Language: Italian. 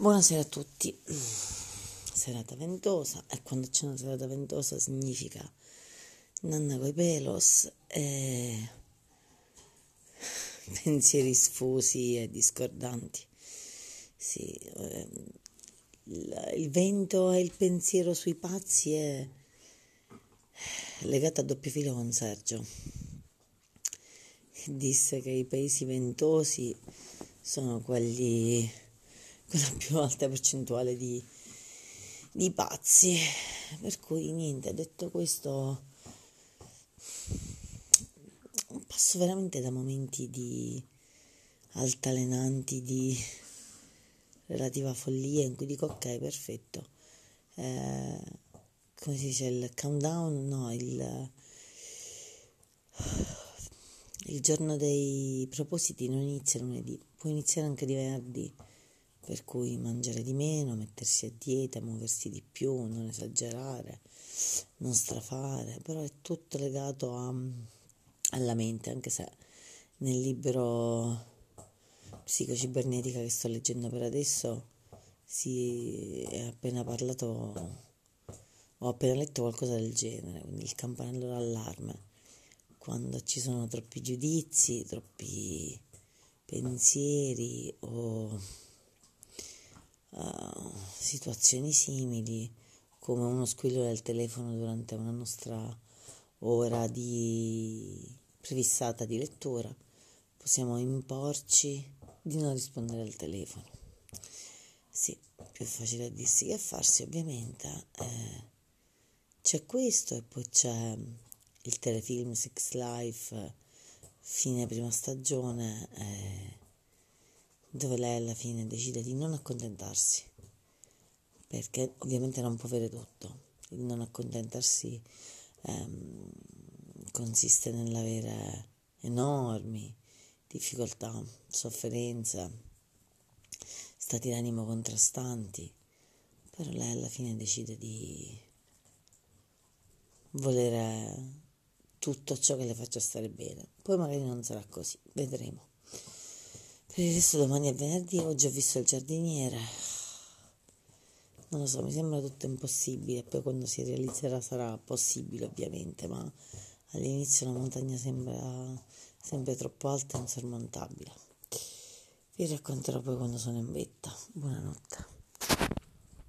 Buonasera a tutti, serata ventosa, e quando c'è una serata ventosa significa nanna coi pelos, pensieri sfusi e discordanti. Sì, il vento e il pensiero sui pazzi è legato a doppio filo con Sergio, che disse che i paesi ventosi sono quelli con la più alta percentuale di pazzi, per cui niente, detto questo passo veramente da momenti di altalenanti, di relativa follia, in cui dico ok, perfetto, come si dice, il countdown, no, il giorno dei propositi non inizia lunedì, può iniziare anche di venerdì. Per cui mangiare di meno, mettersi a dieta, muoversi di più, non esagerare, non strafare, però è tutto legato alla mente, anche se nel libro Psico-Cibernetica che sto leggendo per adesso si è appena parlato, ho appena letto qualcosa del genere, quindi il campanello d'allarme, quando ci sono troppi giudizi, troppi pensieri o situazioni simili, come uno squillo del telefono durante una nostra ora prefissata di lettura, possiamo imporci di non rispondere al telefono. Sì, più facile a dirsi che a farsi, ovviamente. C'è questo e poi c'è il telefilm Sex Life, fine prima stagione, dove lei alla fine decide di non accontentarsi, perché ovviamente non può avere tutto. Il non accontentarsi consiste nell'avere enormi difficoltà, sofferenze, stati d'animo contrastanti, però lei alla fine decide di volere tutto ciò che le faccia stare bene. Poi magari non sarà così, vedremo. Per il resto domani è venerdì, oggi ho visto il giardiniere, non lo so, mi sembra tutto impossibile, poi quando si realizzerà sarà possibile ovviamente, ma all'inizio la montagna sembra sempre troppo alta e insormontabile. Vi racconterò poi quando sono in vetta. Buonanotte.